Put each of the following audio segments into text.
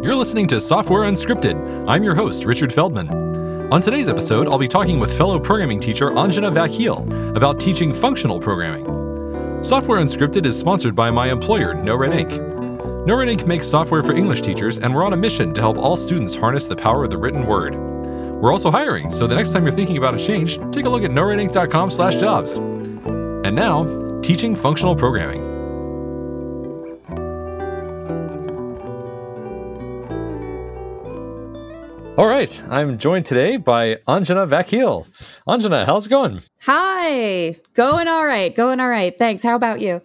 You're listening to Software Unscripted. I'm your host, Richard Feldman. On today's episode, I'll be talking with fellow programming teacher Anjana Vakil about teaching functional programming. Software Unscripted is sponsored by my employer, No Red Ink. No Red Ink makes software for English teachers, and we're on a mission to help all students harness the power of the written word. We're also hiring, so the next time you're thinking about a change, take a look at noredink.com/jobs. And now, teaching functional programming. All right, I'm joined today by Anjana Vakil. Anjana, how's it going? Hi, going all right. Thanks, how about you?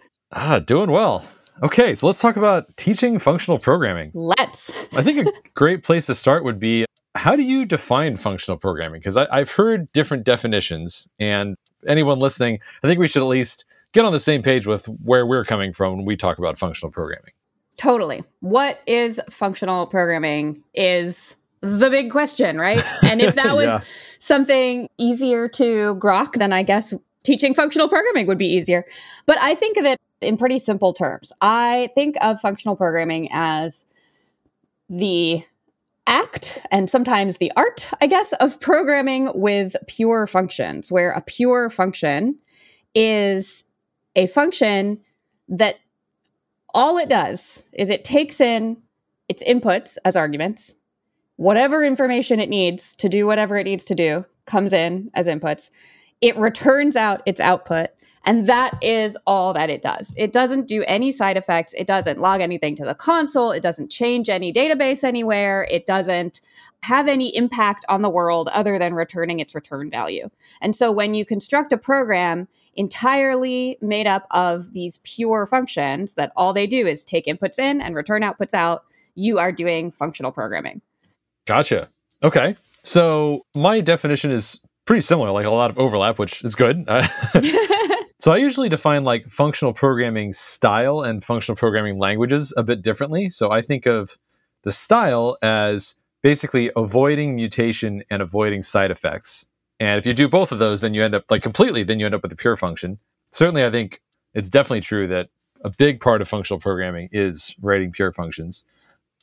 Doing well. Okay, so let's talk about teaching functional programming. Let's. I think a great place to start would be, how do you define functional programming? Because I've heard different definitions, and anyone listening, I think we should at least get on the same page with where we're coming from when we talk about functional programming. Totally. What is functional programming is the big question, right? And if that was something easier to grok, then I guess teaching functional programming would be easier. But I think of it in pretty simple terms. I think of functional programming as the act and sometimes the art, I guess, of programming with pure functions, where a pure function is a function that all it does is it takes in its inputs as arguments. Whatever information it needs to do whatever it needs to do comes in as inputs. It returns out its output, and that is all that it does. It doesn't do any side effects. It doesn't log anything to the console. It doesn't change any database anywhere. It doesn't have any impact on the world other than returning its return value. And so when you construct a program entirely made up of these pure functions that all they do is take inputs in and return outputs out, you are doing functional programming. Gotcha. Okay. So my definition is pretty similar, like a lot of overlap, which is good. So I usually define like functional programming style and functional programming languages a bit differently. So I think of the style as basically avoiding mutation and avoiding side effects. And if you do both of those, then you end up like completely, then you end up with a pure function. Certainly, I think it's definitely true that a big part of functional programming is writing pure functions,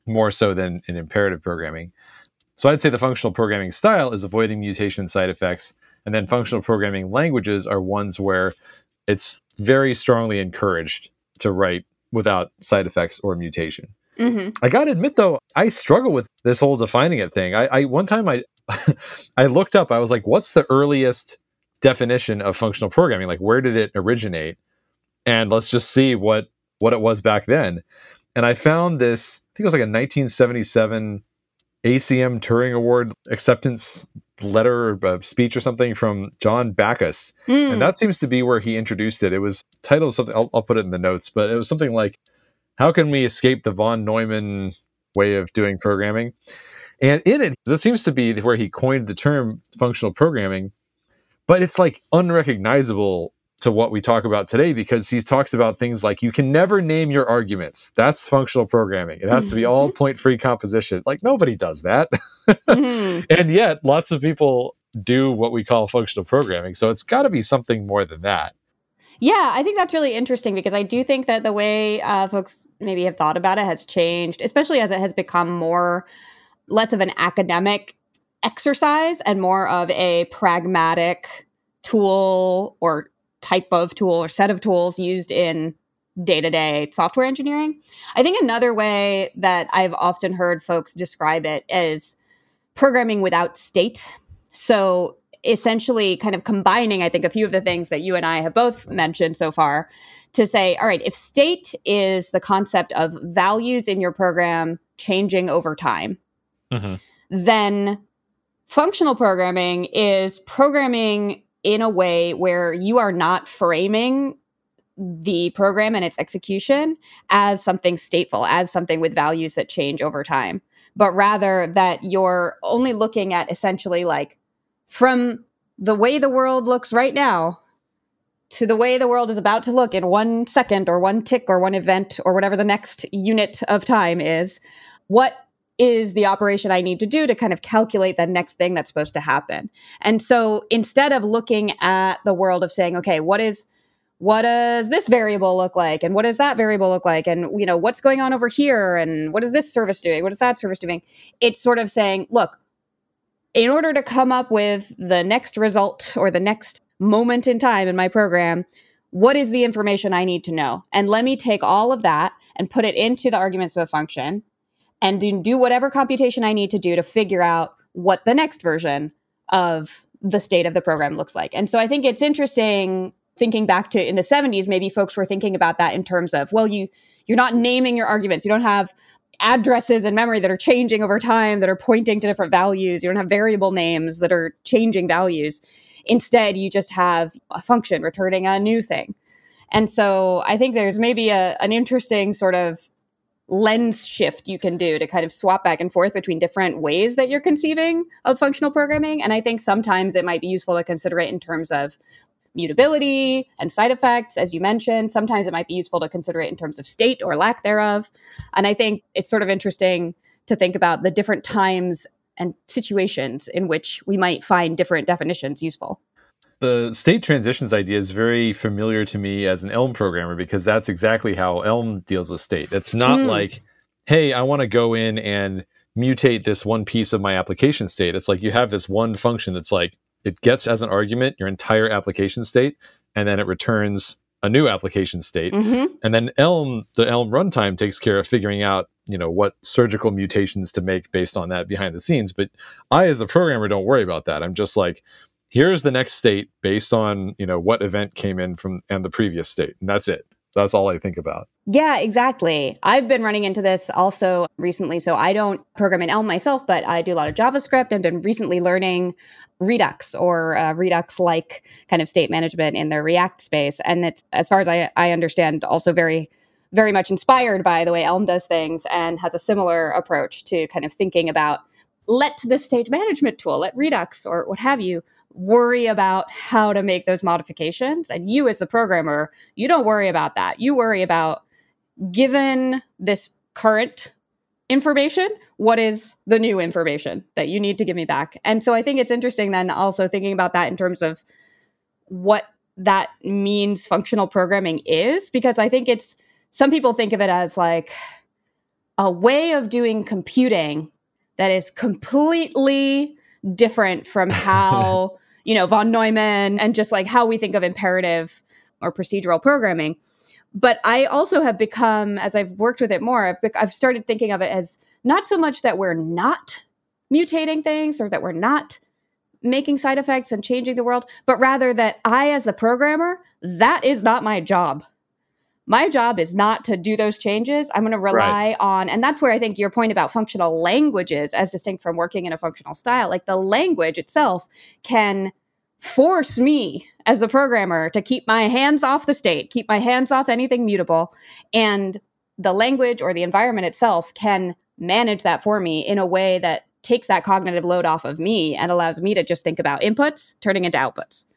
more so than in imperative programming. So I'd say the functional programming style is avoiding mutation side effects. And then functional programming languages are ones where it's very strongly encouraged to write without side effects or mutation. Mm-hmm. I got to admit, though, I struggle with this whole defining it thing. One time I I looked up, I was like, what's the earliest definition of functional programming? Like, where did it originate? And let's just see what it was back then. And I found this, I think it was like a 1977 ACM Turing Award acceptance letter or speech or something from John Backus. Mm. And that seems to be where he introduced it. It was titled something, I'll put it in the notes, but it was something like, how can we escape the von Neumann way of doing programming? And in it, that seems to be where he coined the term functional programming, but it's like unrecognizable to what we talk about today, because he talks about things like you can never name your arguments. That's functional programming. It has to be all point-free composition. Like, nobody does that. Mm-hmm. And yet lots of people do what we call functional programming. So it's got to be something more than that. Yeah, I think that's really interesting, because I do think that the way folks maybe have thought about it has changed, especially as it has become more, less of an academic exercise and more of a pragmatic tool or type of tool or set of tools used in day-to-day software engineering. I think another way that I've often heard folks describe it is programming without state. So essentially kind of combining, I think, a few of the things that you and I have both mentioned so far to say, all right, if state is the concept of values in your program changing over time, mm-hmm. then functional programming is programming in a way where you are not framing the program and its execution as something stateful, as something with values that change over time, but rather that you're only looking at essentially like from the way the world looks right now to the way the world is about to look in 1 second or one tick or one event or whatever the next unit of time is, what is the operation I need to do to kind of calculate the next thing that's supposed to happen. And so instead of looking at the world of saying, okay, what is what does this variable look like? And what does that variable look like? And, you know, what's going on over here? And what is this service doing? What is that service doing? It's sort of saying, look, in order to come up with the next result or the next moment in time in my program, what is the information I need to know? And let me take all of that and put it into the arguments of a function and do whatever computation I need to do to figure out what the next version of the state of the program looks like. And so I think it's interesting thinking back to in the 70s, maybe folks were thinking about that in terms of, well, you're not naming your arguments. You don't have addresses in memory that are changing over time, that are pointing to different values. You don't have variable names that are changing values. Instead, you just have a function returning a new thing. And so I think there's maybe an interesting sort of lens shift you can do to kind of swap back and forth between different ways that you're conceiving of functional programming. And I think sometimes it might be useful to consider it in terms of mutability and side effects, as you mentioned. Sometimes it might be useful to consider it in terms of state or lack thereof. And I think it's sort of interesting to think about the different times and situations in which we might find different definitions useful. The state transitions idea is very familiar to me as an Elm programmer, because that's exactly how Elm deals with state. It's not like, hey, I want to go in and mutate this one piece of my application state. It's like you have this one function that's like, it gets as an argument your entire application state, and then it returns a new application state. Mm-hmm. And then the Elm runtime takes care of figuring out, you know, what surgical mutations to make based on that behind the scenes. But I, as the programmer, don't worry about that. I'm just like, here's the next state based on, you know, what event came in from and the previous state. And that's it. That's all I think about. Yeah, exactly. I've been running into this also recently. So I don't program in Elm myself, but I do a lot of JavaScript and been recently learning Redux or Redux-like kind of state management in the React space. And it's, as far as I understand, also very, very much inspired by the way Elm does things and has a similar approach to kind of thinking about, let the state management tool, let Redux or what have you, worry about how to make those modifications. And you as the programmer, you don't worry about that. You worry about, given this current information, what is the new information that you need to give me back? And so I think it's interesting then also thinking about that in terms of what that means functional programming is, because I think it's, some people think of it as like a way of doing computing that is completely different from how, you know, von Neumann and just like how we think of imperative or procedural programming. But I also have become, as I've worked with it more, I've started thinking of it as not so much that we're not mutating things or that we're not making side effects and changing the world, but rather that I, as the programmer, that is not my job. My job is not to do those changes. I'm going to rely on, and that's where I think your point about functional languages as distinct from working in a functional style, like the language itself can force me as a programmer to keep my hands off the state, keep my hands off anything mutable. And the language or the environment itself can manage that for me in a way that takes that cognitive load off of me and allows me to just think about inputs turning into outputs.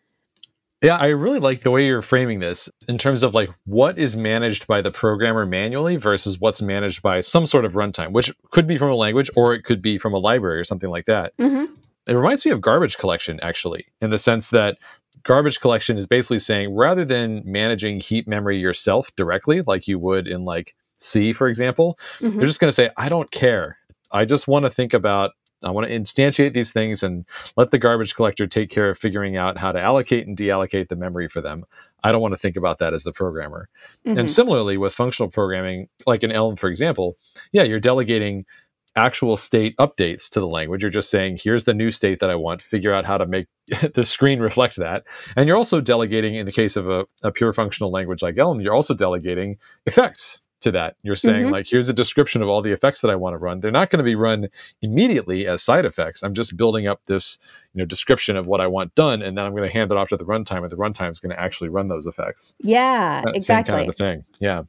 Yeah, I really like the way you're framing this in terms of like what is managed by the programmer manually versus what's managed by some sort of runtime, which could be from a language or it could be from a library or something like that. Mm-hmm. It reminds me of garbage collection, actually, in the sense that garbage collection is basically saying rather than managing heap memory yourself directly, like you would in like C, for example, you're just going to say, I don't care. I just want to think about, I want to instantiate these things and let the garbage collector take care of figuring out how to allocate and deallocate the memory for them. I don't want to think about that as the programmer. Mm-hmm. And similarly with functional programming, like in Elm, for example, yeah, you're delegating actual state updates to the language. You're just saying, here's the new state that I want, figure out how to make the screen reflect that. And you're also delegating, in the case of a pure functional language like Elm, you're also delegating effects to that. You're saying like, here's a description of all the effects that I want to run. They're not going to be run immediately as side effects. I'm just building up this, you know, description of what I want done. And then I'm going to hand it off to the runtime, and the runtime is going to actually run those effects. Yeah, exactly. Same kind of thing. Yeah.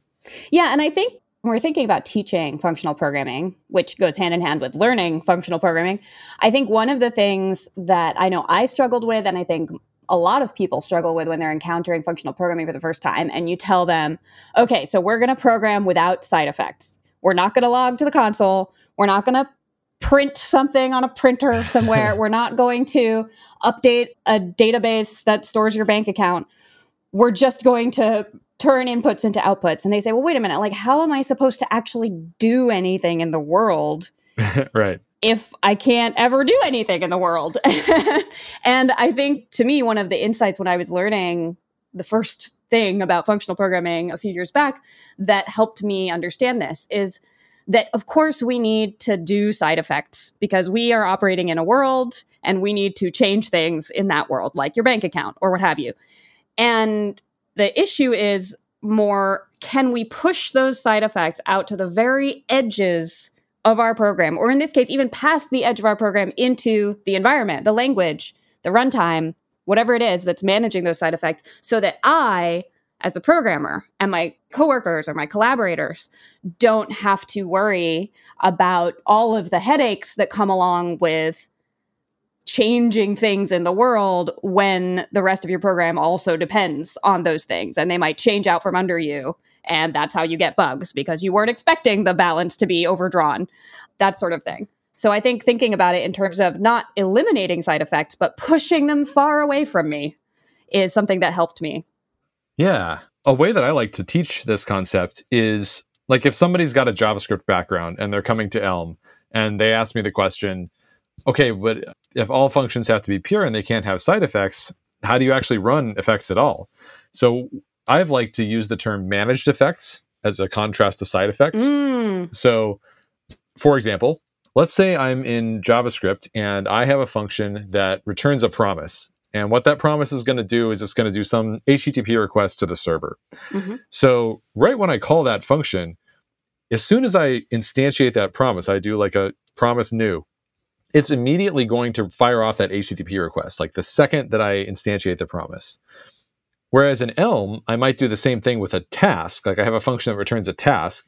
Yeah. And I think when we're thinking about teaching functional programming, which goes hand in hand with learning functional programming, I think one of the things that I know I struggled with, and I think a lot of people struggle with when they're encountering functional programming for the first time, and you tell them, okay, so we're going to program without side effects. We're not going to log to the console. We're not going to print something on a printer somewhere. We're not going to update a database that stores your bank account. we're just going to turn inputs into outputs. And they say, well, wait a minute, like, how am I supposed to actually do anything in the world? Right. If I can't ever do anything in the world. And I think, to me, one of the insights when I was learning the first thing about functional programming a few years back that helped me understand this is that, of course, we need to do side effects because we are operating in a world and we need to change things in that world, like your bank account or what have you. And the issue is more, can we push those side effects out to the very edges of our program, or in this case, even past the edge of our program into the environment, the language, the runtime, whatever it is that's managing those side effects, so that I, as a programmer, and my coworkers or my collaborators don't have to worry about all of the headaches that come along with changing things in the world when the rest of your program also depends on those things, and they might change out from under you. And that's how you get bugs, because you weren't expecting the balance to be overdrawn, that sort of thing. So I think thinking about it in terms of not eliminating side effects, but pushing them far away from me is something that helped me. Yeah. A way that I like to teach this concept is, like, if somebody's got a JavaScript background and they're coming to Elm and they ask me the question, okay, but if all functions have to be pure and they can't have side effects, how do you actually run effects at all? So I've liked to use the term managed effects as a contrast to side effects. So, for example, let's say I'm in JavaScript and I have a function that returns a promise. And what that promise is going to do is it's going to do some HTTP request to the server. So right when I call that function, as soon as I instantiate that promise, I do like a promise new, it's immediately going to fire off that HTTP request, like the second that I instantiate the promise. Whereas in Elm, I might do the same thing with a task. Like, I have a function that returns a task.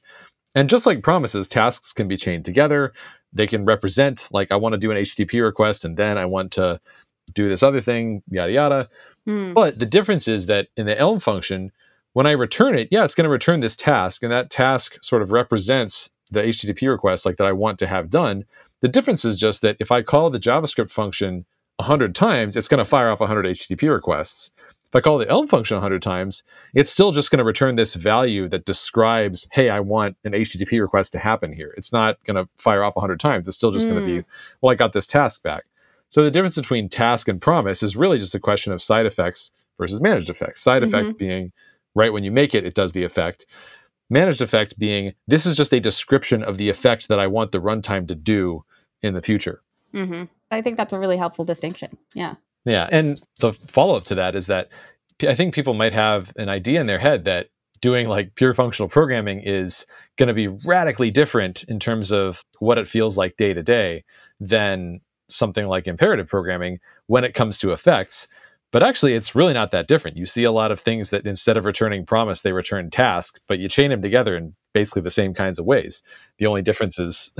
And just like promises, tasks can be chained together. They can represent, like, I want to do an HTTP request, and then I want to do this other thing, yada, yada. But the difference is that in the Elm function, when I return it, yeah, it's going to return this task. And that task sort of represents the HTTP request, like, that I want to have done. The difference is just that if I call the JavaScript function 100 times, it's going to fire off 100 HTTP requests. If I call the Elm function 100 times, it's still just going to return this value that describes, hey, I want an HTTP request to happen here. It's not going to fire off 100 times. It's still just going to be, well, I got this task back. So the difference between task and promise is really just a question of side effects versus managed effects. Side effect being, right when you make it, it does the effect. Managed effect being, this is just a description of the effect that I want the runtime to do in the future. I think that's a really helpful distinction. Yeah. And the follow-up to that is that I think people might have an idea in their head that doing, like, pure functional programming is going to be radically different in terms of what it feels like day to day than something like imperative programming when it comes to effects. But actually, it's really not that different. You see a lot of things that instead of returning promise, they return task, but you chain them together in basically the same kinds of ways. The only difference is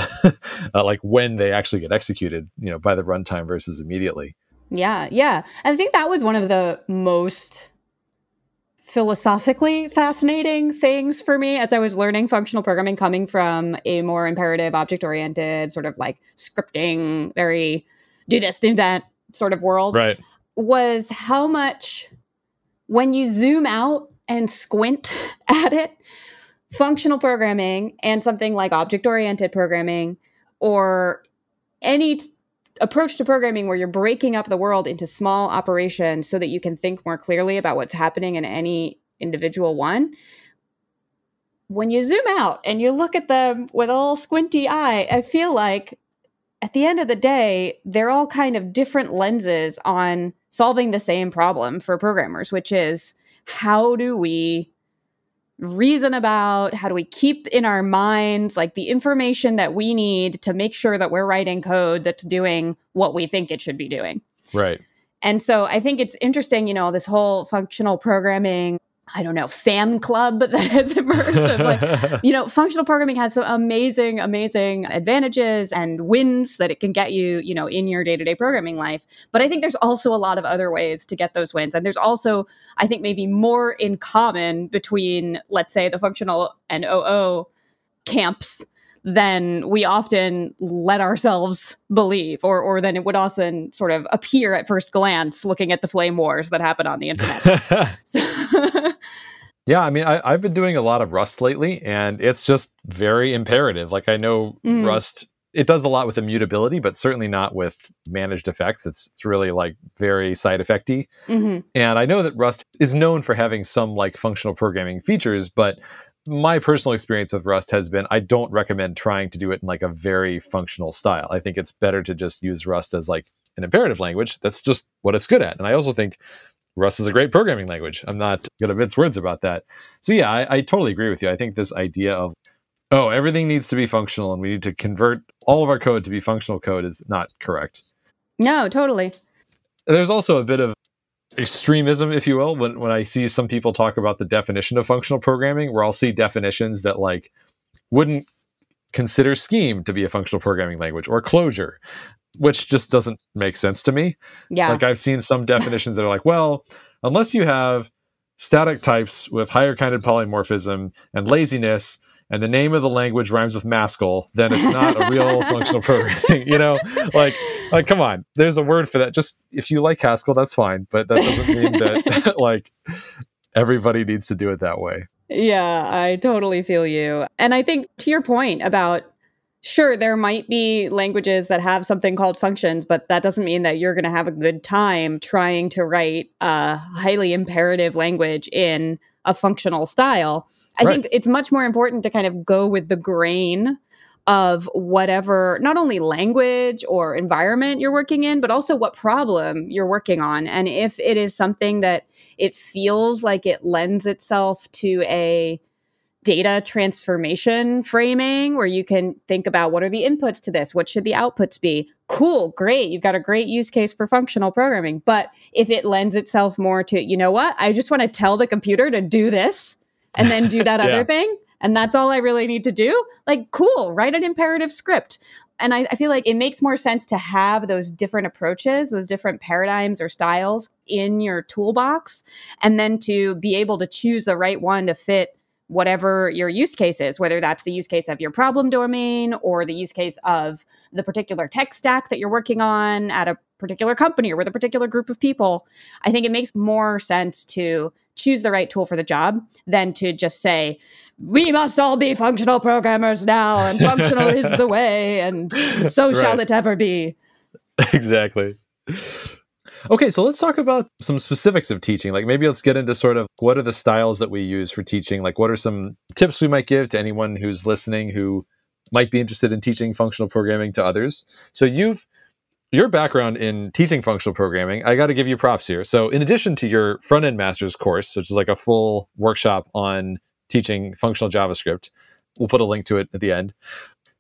like when they actually get executed, you know, by the runtime versus immediately. Yeah. And I think that was one of the most philosophically fascinating things for me as I was learning functional programming, coming from a more imperative, object-oriented, sort of like scripting, very do this, do that sort of world. Right. Was how much, when you zoom out and squint at it, functional programming and something like object-oriented programming or any approach to programming where you're breaking up the world into small operations so that you can think more clearly about what's happening in any individual one. When you zoom out and you look at them with a little squinty eye, I feel like at the end of the day, they're all kind of different lenses on solving the same problem for programmers, which is how do we reason about, how do we keep in our minds, like, the information that we need to make sure that we're writing code that's doing what we think it should be doing. Right. And so I think it's interesting, you know, this whole functional programming, I don't know, fan club that has emerged. Of, like, you know, functional programming has some amazing, amazing advantages and wins that it can get you, you know, in your day-to-day programming life. But I think there's also a lot of other ways to get those wins. And there's also, I think, maybe more in common between, let's say, the functional and OO camps than we often let ourselves believe, or than it would often sort of appear at first glance looking at the flame wars that happen on the internet. Yeah, I mean, I've been doing a lot of Rust lately, and it's just very imperative. Like, I know Rust, it does a lot with immutability, but certainly not with managed effects. It's really like very side effecty. Mm-hmm. And I know that Rust is known for having some like functional programming features, but my personal experience with Rust has been I don't recommend trying to do it in like a very functional style. I think it's better to just use Rust as like an imperative language. That's just what it's good at. And I also think Rust is a great programming language. I'm not going to mince words about that. So yeah, I totally agree with you. I think this idea of, oh, everything needs to be functional and we need to convert all of our code to be functional code is not correct. No, totally. There's also a bit of extremism, if you will, when I see some people talk about the definition of functional programming, where I'll see definitions that like wouldn't consider Scheme to be a functional programming language or Clojure, which just doesn't make sense to me. Yeah. Like, I've seen some definitions that are like, well, unless you have static types with higher-kinded polymorphism and laziness, and the name of the language rhymes with Maskell, then it's not a real functional programming, you know? Like, come on, there's a word for that. Just, if you like Haskell, that's fine, but that doesn't mean that, like, everybody needs to do it that way. Yeah, I totally feel you. And I think, to your point about, sure, there might be languages that have something called functions, but that doesn't mean that you're going to have a good time trying to write a highly imperative language in a functional style. I think it's much more important to kind of go with the grain of whatever, not only language or environment you're working in, but also what problem you're working on. And if it is something that it feels like it lends itself to a data transformation framing, where you can think about, what are the inputs to this? What should the outputs be? Cool, great. You've got a great use case for functional programming. But if it lends itself more to, you know what, I just want to tell the computer to do this and then do that other thing, and that's all I really need to do. Like, cool, write an imperative script. And I feel like it makes more sense to have those different approaches, those different paradigms or styles in your toolbox, and then to be able to choose the right one to fit whatever your use case is, whether that's the use case of your problem domain or the use case of the particular tech stack that you're working on at a particular company or with a particular group of people. I think it makes more sense to choose the right tool for the job than to just say, we must all be functional programmers now, and functional is the way, and so shall it ever be. Exactly. Okay, so let's talk about some specifics of teaching. Like, maybe let's get into sort of, what are the styles that we use for teaching? Like, what are some tips we might give to anyone who's listening who might be interested in teaching functional programming to others? So your background in teaching functional programming, I got to give you props here. So in addition to your Frontend Masters course, which is like a full workshop on teaching functional JavaScript, we'll put a link to it at the end.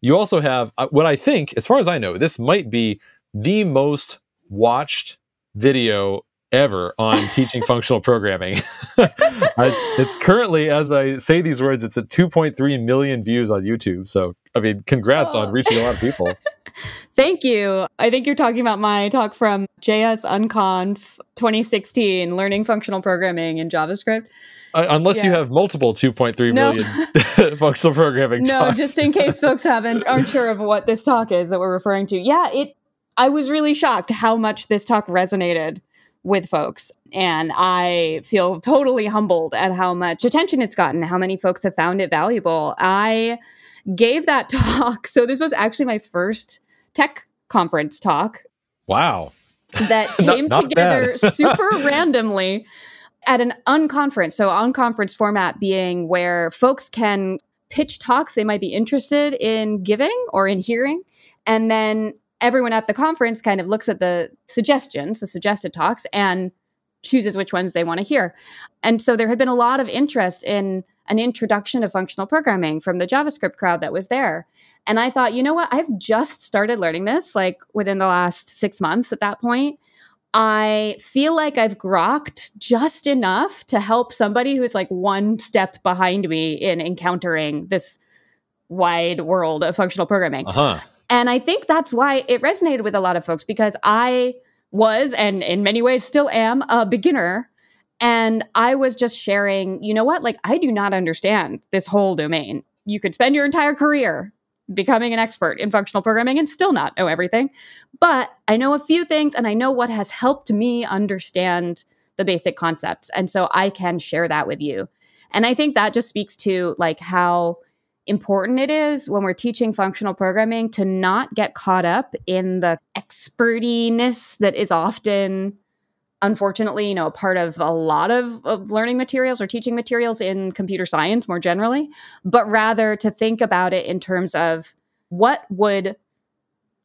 You also have what I think, as far as I know, this might be the most watched video ever on teaching functional programming. It's currently, as I say these words, it's at 2.3 million views on YouTube. So, I mean, congrats on reaching a lot of people. Thank you. I think you're talking about my talk from JS Unconf 2016, Learning Functional Programming in JavaScript. Unless you have multiple 2.3 million functional programming talks. No, just in case folks aren't sure of what this talk is that we're referring to. Yeah, I was really shocked how much this talk resonated with folks. And I feel totally humbled at how much attention it's gotten, how many folks have found it valuable. I gave that talk. So this was actually my first tech conference talk. Wow. That came not together super randomly at an unconference. So unconference format being where folks can pitch talks they might be interested in giving or in hearing. And then everyone at the conference kind of looks at the suggestions, the suggested talks, and chooses which ones they want to hear. And so there had been a lot of interest in an introduction to functional programming from the JavaScript crowd that was there. And I thought, you know what? I've just started learning this, like within the last 6 months at that point. I feel like I've grokked just enough to help somebody who's like one step behind me in encountering this wide world of functional programming. Uh-huh. And I think that's why it resonated with a lot of folks, because I was, and in many ways still am, a beginner. And I was just sharing, you know what, like, I do not understand this whole domain. You could spend your entire career becoming an expert in functional programming and still not know everything. But I know a few things, and I know what has helped me understand the basic concepts. And so I can share that with you. And I think that just speaks to like how important it is when we're teaching functional programming to not get caught up in the expertiness that is often, unfortunately, you know, a part of a lot of learning materials or teaching materials in computer science more generally, but rather to think about it in terms of what would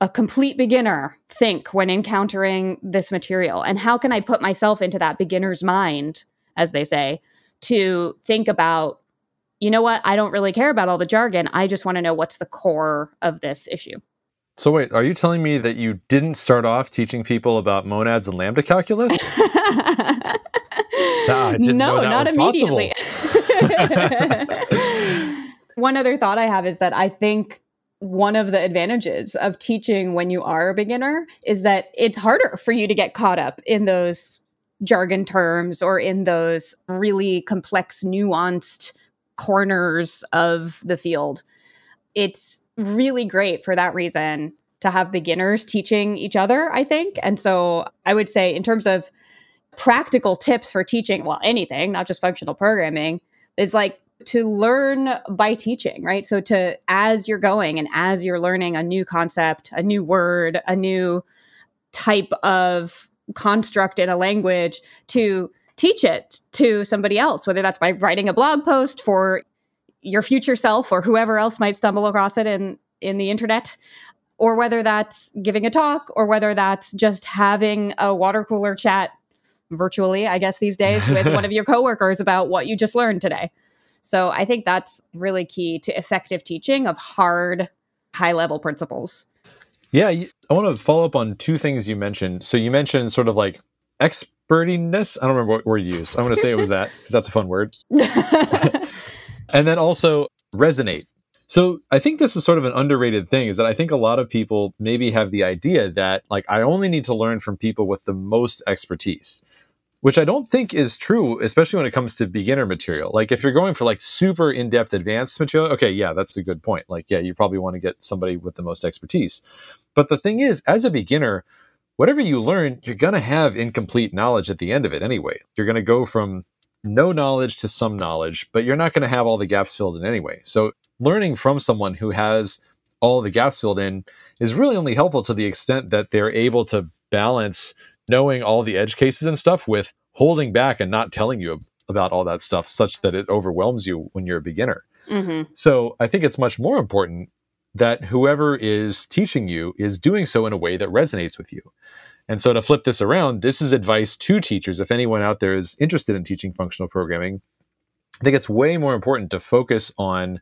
a complete beginner think when encountering this material, and how can I put myself into that beginner's mind, as they say, to think about, you know what, I don't really care about all the jargon. I just want to know what's the core of this issue. So wait, are you telling me that you didn't start off teaching people about monads and lambda calculus? No, not immediately. One other thought I have is that I think one of the advantages of teaching when you are a beginner is that it's harder for you to get caught up in those jargon terms or in those really complex, nuanced corners of the field. It's really great for that reason to have beginners teaching each other, I think. And so I would say in terms of practical tips for teaching, well, anything, not just functional programming, is like to learn by teaching, right? So to, as you're going and as you're learning a new concept, a new word, a new type of construct in a language, to teach it to somebody else, whether that's by writing a blog post for your future self or whoever else might stumble across it in the internet, or whether that's giving a talk, or whether that's just having a water cooler chat virtually, I guess these days, with one of your coworkers about what you just learned today. So I think that's really key to effective teaching of hard, high-level principles. Yeah, I want to follow up on two things you mentioned. So you mentioned sort of like expertiness. I don't remember what word you used. I'm going to say it was that, because that's a fun word. And then also resonate. So I think this is sort of an underrated thing, is that I think a lot of people maybe have the idea that like I only need to learn from people with the most expertise, which I don't think is true, especially when it comes to beginner material. Like if you're going for like super in-depth advanced material, okay, yeah, that's a good point. Like, yeah, you probably want to get somebody with the most expertise. But the thing is, as a beginner, whatever you learn, you're going to have incomplete knowledge at the end of it anyway. You're going to go from no knowledge to some knowledge, but you're not going to have all the gaps filled in anyway. So learning from someone who has all the gaps filled in is really only helpful to the extent that they're able to balance knowing all the edge cases and stuff with holding back and not telling you about all that stuff such that it overwhelms you when you're a beginner. Mm-hmm. So I think it's much more important that whoever is teaching you is doing so in a way that resonates with you. And so to flip this around, this is advice to teachers. If anyone out there is interested in teaching functional programming, I think it's way more important to focus on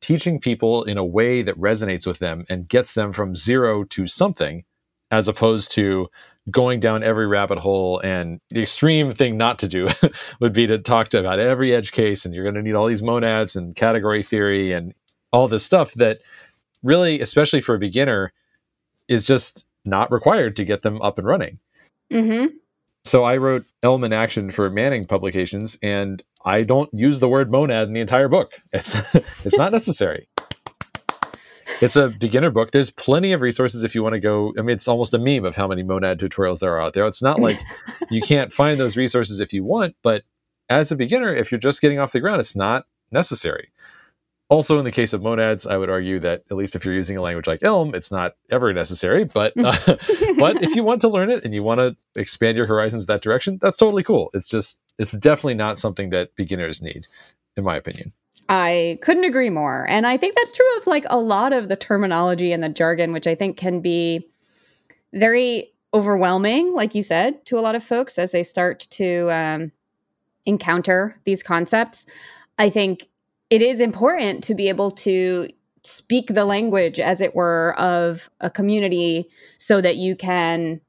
teaching people in a way that resonates with them and gets them from zero to something, as opposed to going down every rabbit hole. And the extreme thing not to do would be to talk to about every edge case, and you're going to need all these monads and category theory and all this stuff that really, especially for a beginner, is just not required to get them up and running. Mm-hmm. So I wrote Elm in Action for Manning Publications, and I don't use the word monad in the entire book. It's not necessary. It's a beginner book. There's plenty of resources if you want to go. I mean, it's almost a meme of how many monad tutorials there are out there. It's not like you can't find those resources if you want, but as a beginner, if you're just getting off the ground, it's not necessary. Also, in the case of monads, I would argue that at least if you're using a language like Elm, it's not ever necessary. But if you want to learn it and you want to expand your horizons that direction, that's totally cool. It's definitely not something that beginners need, in my opinion. I couldn't agree more. And I think that's true of like a lot of the terminology and the jargon, which I think can be very overwhelming, like you said, to a lot of folks as they start to encounter these concepts. I think it is important to be able to speak the language, as it were, of a community so that you can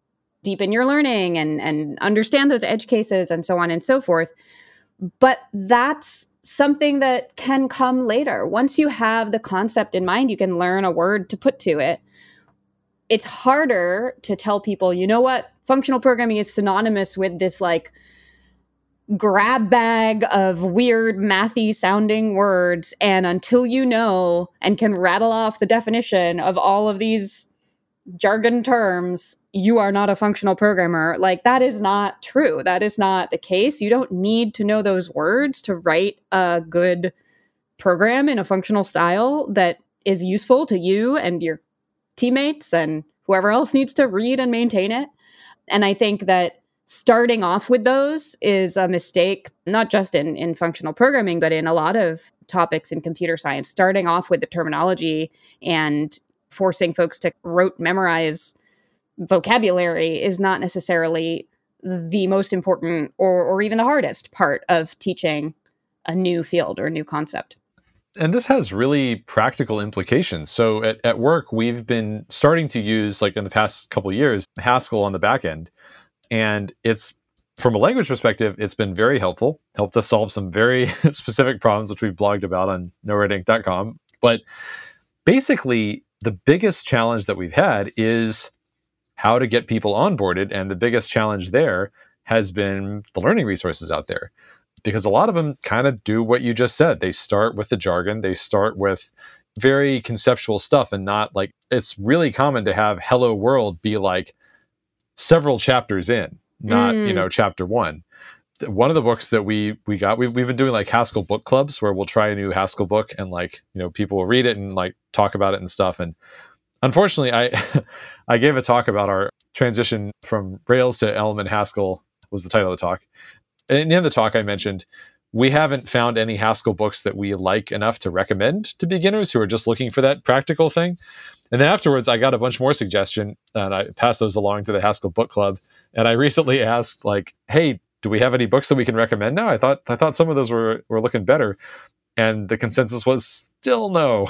deepen your learning and understand those edge cases and so on and so forth. But that's something that can come later. Once you have the concept in mind, you can learn a word to put to it. It's harder to tell people, you know what, functional programming is synonymous with this like grab bag of weird mathy sounding words. And until you know and can rattle off the definition of all of these jargon terms, you are not a functional programmer. Like, that is not true. That is not the case. You don't need to know those words to write a good program in a functional style that is useful to you and your teammates and whoever else needs to read and maintain it. And I think that starting off with those is a mistake, not just in functional programming, but in a lot of topics in computer science. Starting off with the terminology and forcing folks to rote memorize vocabulary is not necessarily the most important or even the hardest part of teaching a new field or a new concept. And this has really practical implications. So at work, we've been starting to use, like in the past couple of years, Haskell on the back end. And it's, from a language perspective, it's been very helpful, helped us solve some very specific problems, which we've blogged about on noredink.com. But basically, the biggest challenge that we've had is how to get people onboarded. And the biggest challenge there has been the learning resources out there, because a lot of them kind of do what you just said. They start with the jargon. They start with very conceptual stuff, and not like, it's really common to have Hello World be like several chapters in, not, chapter one. One of the books that we got, we've been doing like Haskell book clubs where we'll try a new Haskell book and people will read it and talk about it and stuff. And unfortunately, I gave a talk about our transition from Rails to Elm, and Haskell was the title of the talk. And in the end of the talk, I mentioned, we haven't found any Haskell books that we like enough to recommend to beginners who are just looking for that practical thing. And then afterwards, I got a bunch more suggestions, and I passed those along to the Haskell book club. And I recently asked, hey, do we have any books that we can recommend now? I thought some of those were looking better. And the consensus was still no.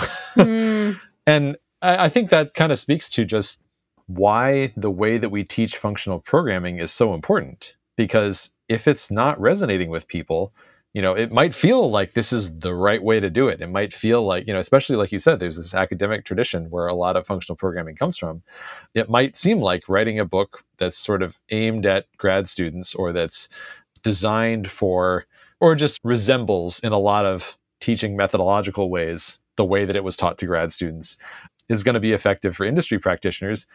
And I think that kind of speaks to just why the way that we teach functional programming is so important. Because if it's not resonating with people, it might feel like this is the right way to do it. It might feel like, especially like you said, there's this academic tradition where a lot of functional programming comes from. It might seem like writing a book that's sort of aimed at grad students, or that's designed for, or just resembles in a lot of teaching methodological ways, the way that it was taught to grad students, is going to be effective for industry practitioners.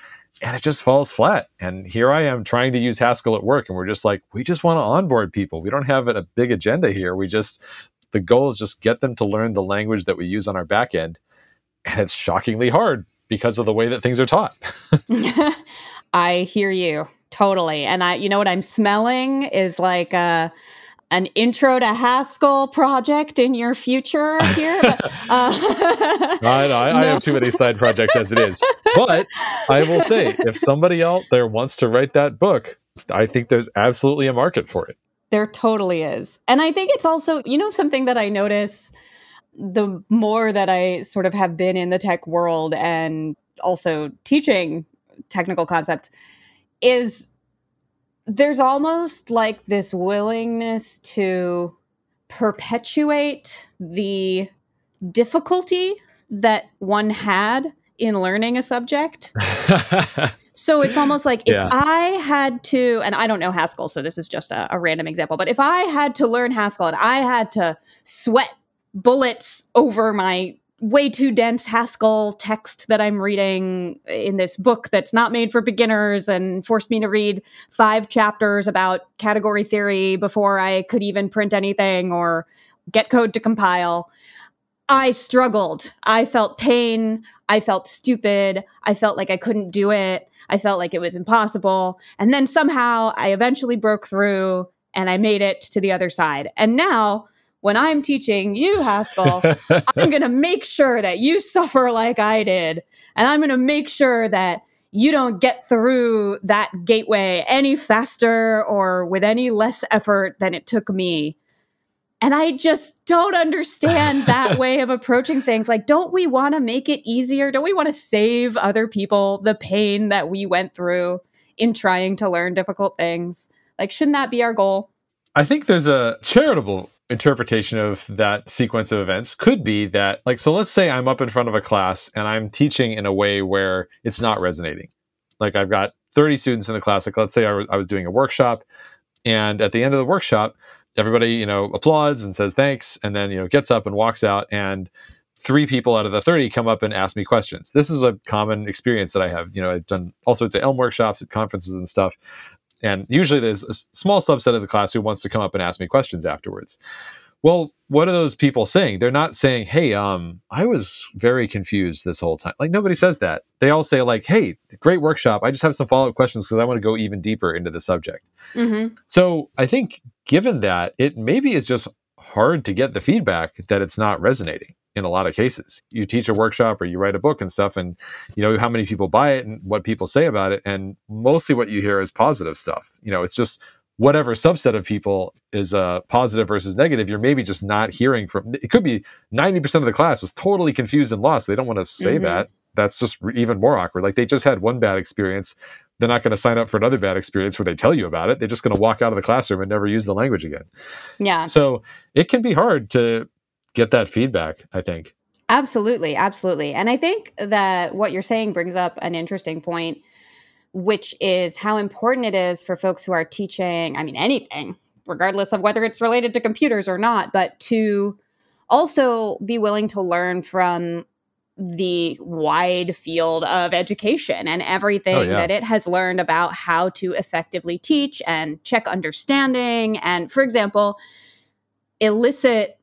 And it just falls flat. And here I am trying to use Haskell at work, and we're just like, we just want to onboard people. We don't have a big agenda here. The goal is just get them to learn the language that we use on our back end. And it's shockingly hard because of the way that things are taught. I hear you totally. And I, what I'm smelling is an intro to Haskell project in your future here. I have too many side projects as it is. But I will say, if somebody out there wants to write that book, I think there's absolutely a market for it. There totally is. And I think it's also, something that I notice the more that I sort of have been in the tech world and also teaching technical concepts is there's almost this willingness to perpetuate the difficulty that one had in learning a subject. So it's almost if I had to, and I don't know Haskell, so this is just a random example, but if I had to learn Haskell and I had to sweat bullets over my way too dense Haskell text that I'm reading in this book that's not made for beginners and forced me to read 5 chapters about category theory before I could even print anything or get code to compile. I struggled. I felt pain. I felt stupid. I felt like I couldn't do it. I felt like it was impossible. And then somehow I eventually broke through and I made it to the other side. And now, when I'm teaching you, Haskell, I'm going to make sure that you suffer like I did. And I'm going to make sure that you don't get through that gateway any faster or with any less effort than it took me. And I just don't understand that way of approaching things. Don't we want to make it easier? Don't we want to save other people the pain that we went through in trying to learn difficult things? Shouldn't that be our goal? I think there's a charitable interpretation of that sequence of events could be that, so let's say I'm up in front of a class and I'm teaching in a way where it's not resonating. I've got 30 students in the class. Let's say I was doing a workshop, and at the end of the workshop, everybody, applauds and says thanks, and then, gets up and walks out, and 3 people out of the 30 come up and ask me questions. This is a common experience that I have. I've done all sorts of Elm workshops at conferences and stuff, and usually there's a small subset of the class who wants to come up and ask me questions afterwards. Well, what are those people saying? They're not saying, hey, I was very confused this whole time. Like, nobody says that. They all say, like, hey, great workshop. I just have some follow-up questions because I want to go even deeper into the subject. Mm-hmm. So I think given that, it maybe is just hard to get the feedback that it's not resonating in a lot of cases. You teach a workshop or you write a book and stuff, and how many people buy it and what people say about it. And mostly what you hear is positive stuff. It's just whatever subset of people is positive versus negative, you're maybe just not hearing from. It could be 90% of the class was totally confused and lost. They don't want to say mm-hmm. that. That's just even more awkward. Like, they just had one bad experience. They're not going to sign up for another bad experience where they tell you about it. They're just going to walk out of the classroom and never use the language again. Yeah. So it can be hard to get that feedback, I think. Absolutely. Absolutely. And I think that what you're saying brings up an interesting point, which is how important it is for folks who are teaching, anything, regardless of whether it's related to computers or not, but to also be willing to learn from the wide field of education and everything that it has learned about how to effectively teach and check understanding and, for example, elicit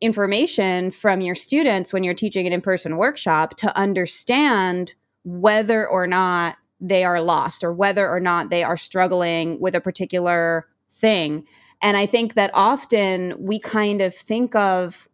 information from your students when you're teaching an in-person workshop to understand whether or not they are lost or whether or not they are struggling with a particular thing. And I think that often we kind of think of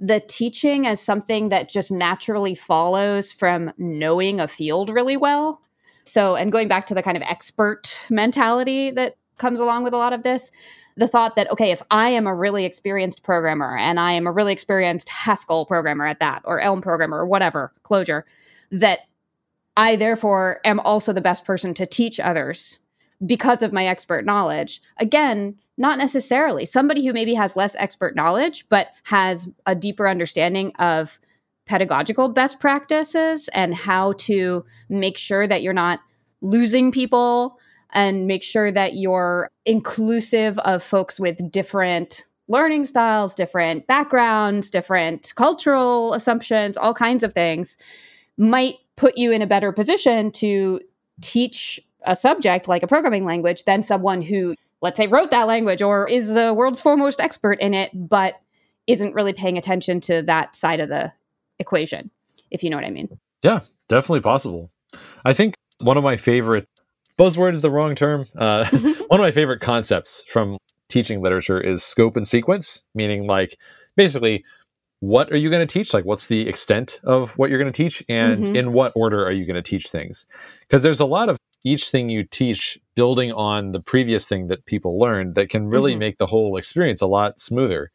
the teaching as something that just naturally follows from knowing a field really well. So, and going back to the kind of expert mentality that comes along with a lot of this, the thought that, okay, if I am a really experienced programmer and I am a really experienced Haskell programmer at that, or Elm programmer or whatever, Clojure, that I therefore am also the best person to teach others because of my expert knowledge. Again, not necessarily. Somebody who maybe has less expert knowledge, but has a deeper understanding of pedagogical best practices and how to make sure that you're not losing people and make sure that you're inclusive of folks with different learning styles, different backgrounds, different cultural assumptions, all kinds of things, might put you in a better position to teach a subject like a programming language than someone who, let's say, wrote that language or is the world's foremost expert in it, but isn't really paying attention to that side of the equation, if you know what I mean. Yeah, definitely possible. I think one of my favorite, buzzword is the wrong term, one of my favorite concepts from teaching literature is scope and sequence, meaning, like, basically, what are you going to teach? Like, what's the extent of what you're going to teach? And mm-hmm. in what order are you going to teach things? Because there's a lot of each thing you teach building on the previous thing that people learned that can really mm-hmm. make the whole experience a lot smoother.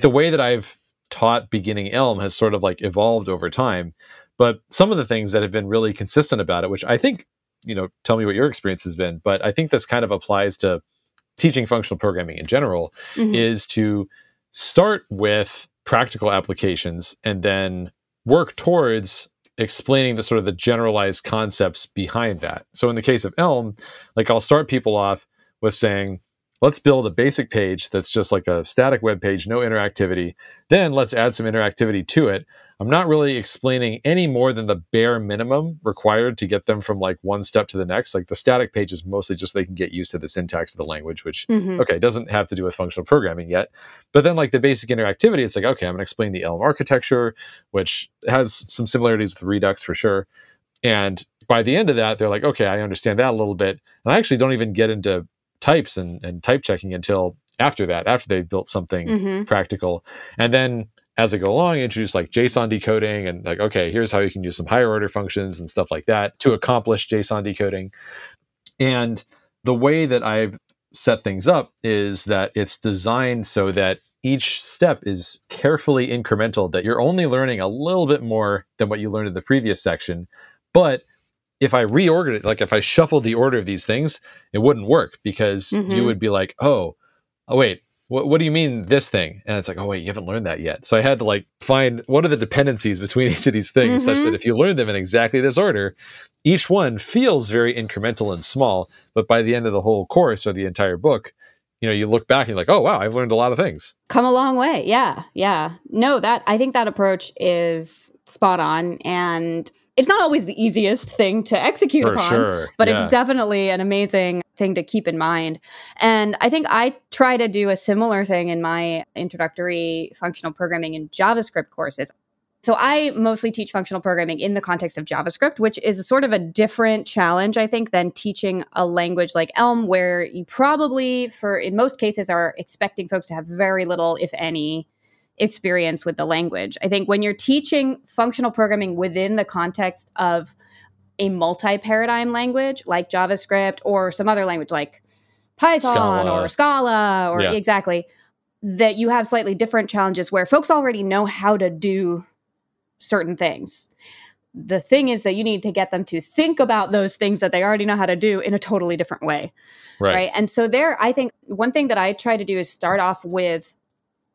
The way that I've taught beginning Elm has sort of like evolved over time. But some of the things that have been really consistent about it, which I think, tell me what your experience has been, but I think this kind of applies to teaching functional programming in general, mm-hmm. is to start with practical applications and then work towards explaining the sort of the generalized concepts behind that. So in the case of Elm, like, I'll start people off with saying, let's build a basic page that's just like a static web page, no interactivity. Then let's add some interactivity to it. I'm not really explaining any more than the bare minimum required to get them from like one step to the next. Like, the static page is mostly just they can get used to the syntax of the language, which, mm-hmm. okay, doesn't have to do with functional programming yet. But then, like, the basic interactivity, it's like, okay, I'm going to explain the Elm architecture, which has some similarities with Redux for sure. And by the end of that, they're like, okay, I understand that a little bit. And I actually don't even get into types and type checking until after that, after they've built something mm-hmm. practical. And then, as I go along, introduce like JSON decoding and like, okay, here's how you can use some higher order functions and stuff like that to accomplish JSON decoding. And the way that I've set things up is that it's designed so that each step is carefully incremental, that you're only learning a little bit more than what you learned in the previous section. But if I reordered it, like if I shuffled the order of these things, it wouldn't work because mm-hmm. you would be like, oh wait, what do you mean this thing? And it's like, oh wait, you haven't learned that yet. So I had to like find what are the dependencies between each of these things mm-hmm. such that if you learn them in exactly this order, each one feels very incremental and small, but by the end of the whole course or the entire book, you know, you look back and you're like, oh, wow, I've learned a lot of things. Come a long way. Yeah. Yeah. No, I think that approach is spot on. And it's not always the easiest thing to execute upon, sure. But yeah. It's definitely an amazing thing to keep in mind. And I think I try to do a similar thing in my introductory functional programming and JavaScript courses. So I mostly teach functional programming in the context of JavaScript, which is a sort of a different challenge, I think, than teaching a language like Elm, where you probably, in most cases, are expecting folks to have very little, if any, experience with the language. I think when you're teaching functional programming within the context of a multi-paradigm language like JavaScript or some other language like Python or Scala or exactly, that you have slightly different challenges where folks already know how to do certain things. The thing is that you need to get them to think about those things that they already know how to do in a totally different way. Right? And so there, I think one thing that I try to do is start off with,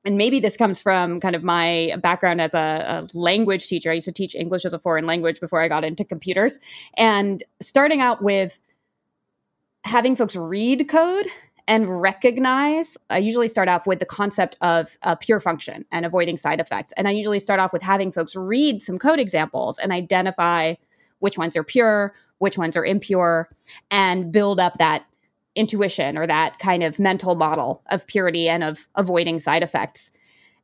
and maybe this comes from kind of my background as a language teacher. I used to teach English as a foreign language before I got into computers. And starting out with having folks read code and recognize, I usually start off with the concept of a pure function and avoiding side effects. And I usually start off with having folks read some code examples and identify which ones are pure, which ones are impure, and build up that intuition or that kind of mental model of purity and of avoiding side effects.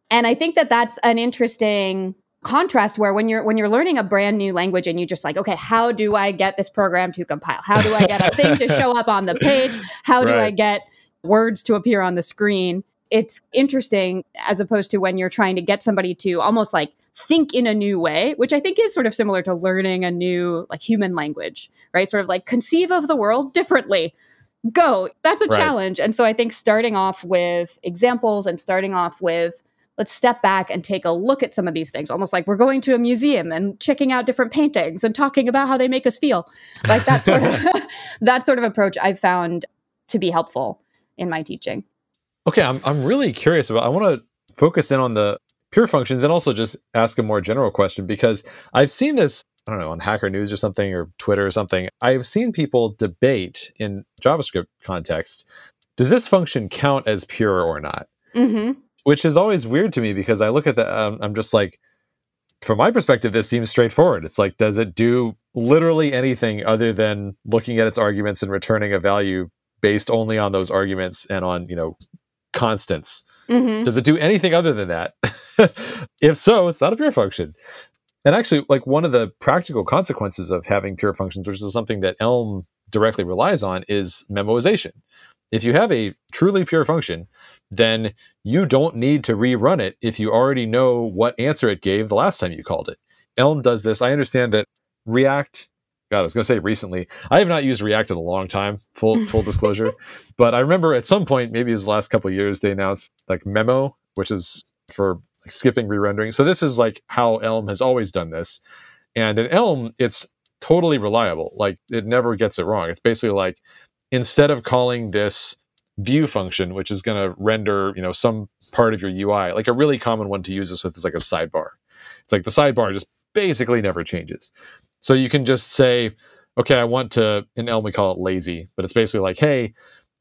And I think that that's an interesting contrast where when you're learning a brand new language and you just like, okay, how do I get this program to compile? How do I get a thing to show up on the page? How do I get words to appear on the screen? It's interesting as opposed to when you're trying to get somebody to almost like think in a new way, which I think is sort of similar to learning a new like human language, right? Sort of like conceive of the world differently. Go. That's a challenge. And so I think starting off with examples and starting off with, let's step back and take a look at some of these things, almost like we're going to a museum and checking out different paintings and talking about how they make us feel. Like that sort of that sort of approach I've found to be helpful in my teaching. Okay, I'm really curious about, I want to focus in on the pure functions and also just ask a more general question, because I've seen this, I don't know, on Hacker News or something, or Twitter or something, I've seen people debate in JavaScript context, does this function count as pure or not? Mm-hmm. Which is always weird to me because I look at that, I'm just like, from my perspective, this seems straightforward. It's like, does it do literally anything other than looking at its arguments and returning a value based only on those arguments and on, you know, constants? Mm-hmm. Does it do anything other than that? If so, it's not a pure function. And actually, like one of the practical consequences of having pure functions, which is something that Elm directly relies on, is memoization. If you have a truly pure function, then you don't need to rerun it if you already know what answer it gave the last time you called it. Elm does this. I understand that React, God, I was going to say recently, I have not used React in a long time, full disclosure. But I remember at some point, maybe it was the last couple of years, they announced like Memo, which is for skipping re-rendering. So this is like how Elm has always done this. And in Elm, it's totally reliable. Like it never gets it wrong. It's basically like, instead of calling this view function, which is going to render, you know, some part of your UI, like a really common one to use this with is like a sidebar. It's like the sidebar just basically never changes. So you can just say, okay, I want to, in Elm we call it lazy, but it's basically like, hey,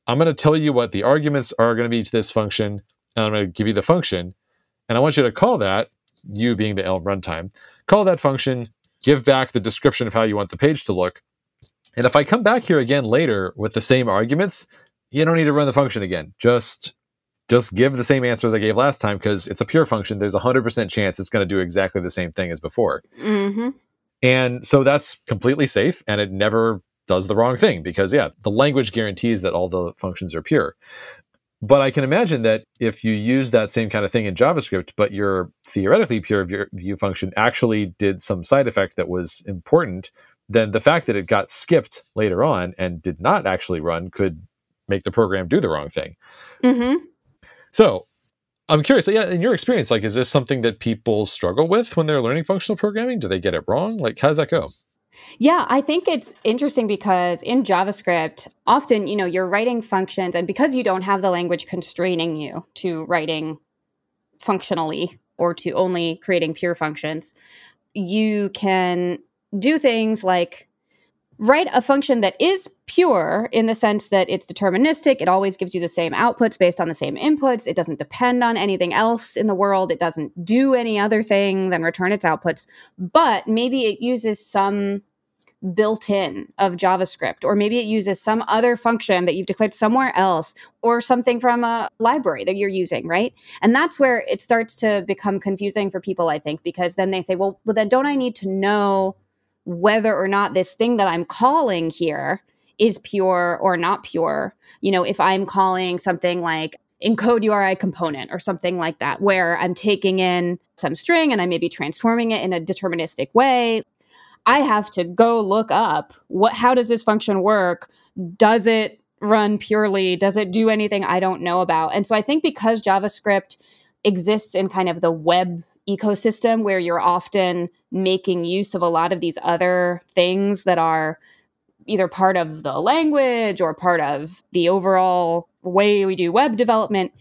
I'm going to tell you what the arguments are going to be to this function, and I'm going to give you the function. And I want you to call that, you being the Elm runtime, call that function, give back the description of how you want the page to look. And if I come back here again later with the same arguments, you don't need to run the function again. Just give the same answer as I gave last time, because it's a pure function. There's 100% chance it's going to do exactly the same thing as before. Mm-hmm. And so that's completely safe, and it never does the wrong thing because, yeah, the language guarantees that all the functions are pure. But I can imagine that if you use that same kind of thing in JavaScript, but your theoretically pure view function actually did some side effect that was important, then the fact that it got skipped later on and did not actually run could make the program do the wrong thing. Mm-hmm. So I'm curious, yeah, in your experience, like, is this something that people struggle with when they're learning functional programming? Do they get it wrong? Like, how does that go? Yeah, I think it's interesting because in JavaScript, often, you know, you're writing functions, and because you don't have the language constraining you to writing functionally or to only creating pure functions, you can do things like write a function that is pure in the sense that it's deterministic. It always gives you the same outputs based on the same inputs. It doesn't depend on anything else in the world. It doesn't do any other thing than return its outputs. But maybe it uses some built-in of JavaScript, or maybe it uses some other function that you've declared somewhere else, or something from a library that you're using, right? And that's where it starts to become confusing for people, I think, because then they say, well, then don't I need to know whether or not this thing that I'm calling here is pure or not pure? You know, if I'm calling something like encode URI component or something like that, where I'm taking in some string and I maybe transforming it in a deterministic way, I have to go look up how does this function work? Does it run purely? Does it do anything I don't know about? And so I think because JavaScript exists in kind of the web ecosystem where you're often making use of a lot of these other things that are either part of the language or part of the overall way we do web development,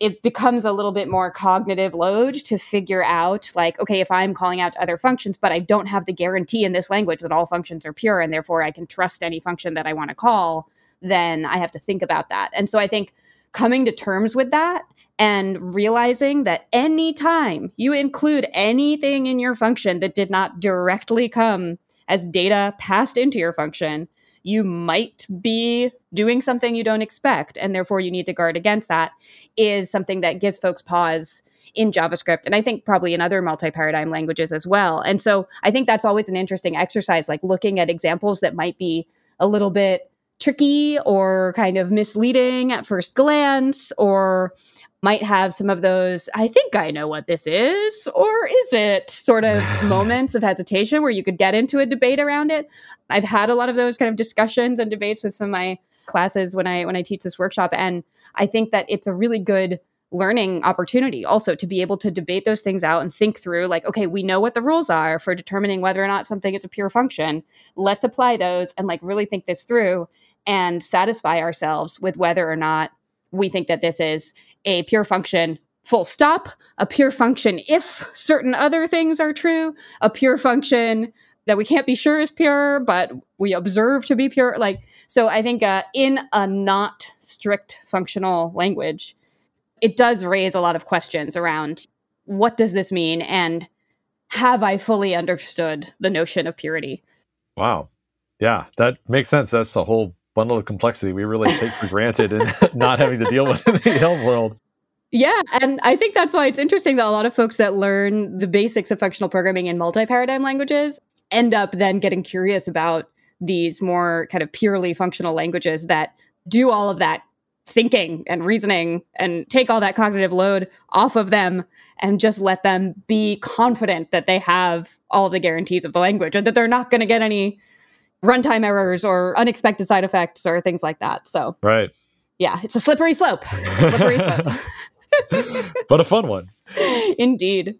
it becomes a little bit more cognitive load to figure out, like, okay, if I'm calling out other functions, but I don't have the guarantee in this language that all functions are pure and therefore I can trust any function that I want to call, then I have to think about that. And so I think coming to terms with that and realizing that any time you include anything in your function that did not directly come as data passed into your function, you might be doing something you don't expect, and therefore you need to guard against that, is something that gives folks pause in JavaScript, and I think probably in other multi-paradigm languages as well. And so I think that's always an interesting exercise, like looking at examples that might be a little bit tricky or kind of misleading at first glance, or might have some of those, I think I know what this is, or is it, sort of moments of hesitation where you could get into a debate around it. I've had a lot of those kind of discussions and debates with some of my classes when I teach this workshop. And I think that it's a really good learning opportunity also to be able to debate those things out and think through, like, okay, we know what the rules are for determining whether or not something is a pure function. Let's apply those and like really think this through and satisfy ourselves with whether or not we think that this is a pure function, full stop, a pure function if certain other things are true, a pure function that we can't be sure is pure, but we observe to be pure. Like, so I think in a not strict functional language, it does raise a lot of questions around what does this mean? And have I fully understood the notion of purity? Wow. Yeah, that makes sense. That's the whole bundle of complexity we really take for granted and not having to deal with in the Elm world. Yeah, and I think that's why it's interesting that a lot of folks that learn the basics of functional programming in multi-paradigm languages end up then getting curious about these more kind of purely functional languages that do all of that thinking and reasoning and take all that cognitive load off of them and just let them be confident that they have all of the guarantees of the language and that they're not going to get any runtime errors or unexpected side effects or things like that. So, right. Yeah, it's a slippery slope. But a fun one. Indeed.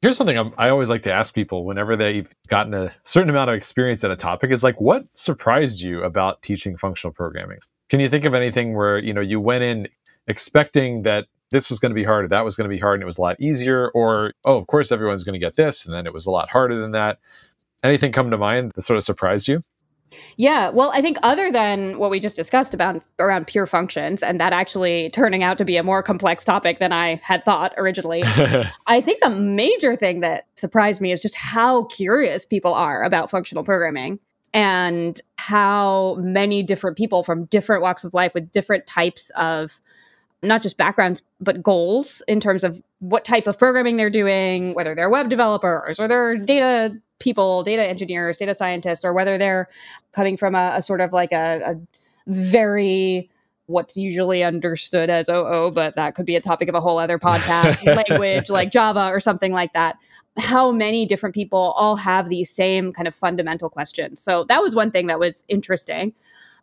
Here's something I always like to ask people whenever they've gotten a certain amount of experience at a topic is like, what surprised you about teaching functional programming? Can you think of anything where, you know, you went in expecting that this was going to be hard or that was going to be hard and it was a lot easier, or, oh, of course, everyone's going to get this, and then it was a lot harder than that. Anything come to mind that sort of surprised you? Yeah, well, I think other than what we just discussed about around pure functions and that actually turning out to be a more complex topic than I had thought originally, I think the major thing that surprised me is just how curious people are about functional programming and how many different people from different walks of life with different types of not just backgrounds, but goals in terms of what type of programming they're doing, whether they're web developers or they're data people, data engineers, data scientists, or whether they're coming from a sort of like a very what's usually understood as OO, but that could be a topic of a whole other podcast, language like Java or something like that. How many different people all have these same kind of fundamental questions? So that was one thing that was interesting.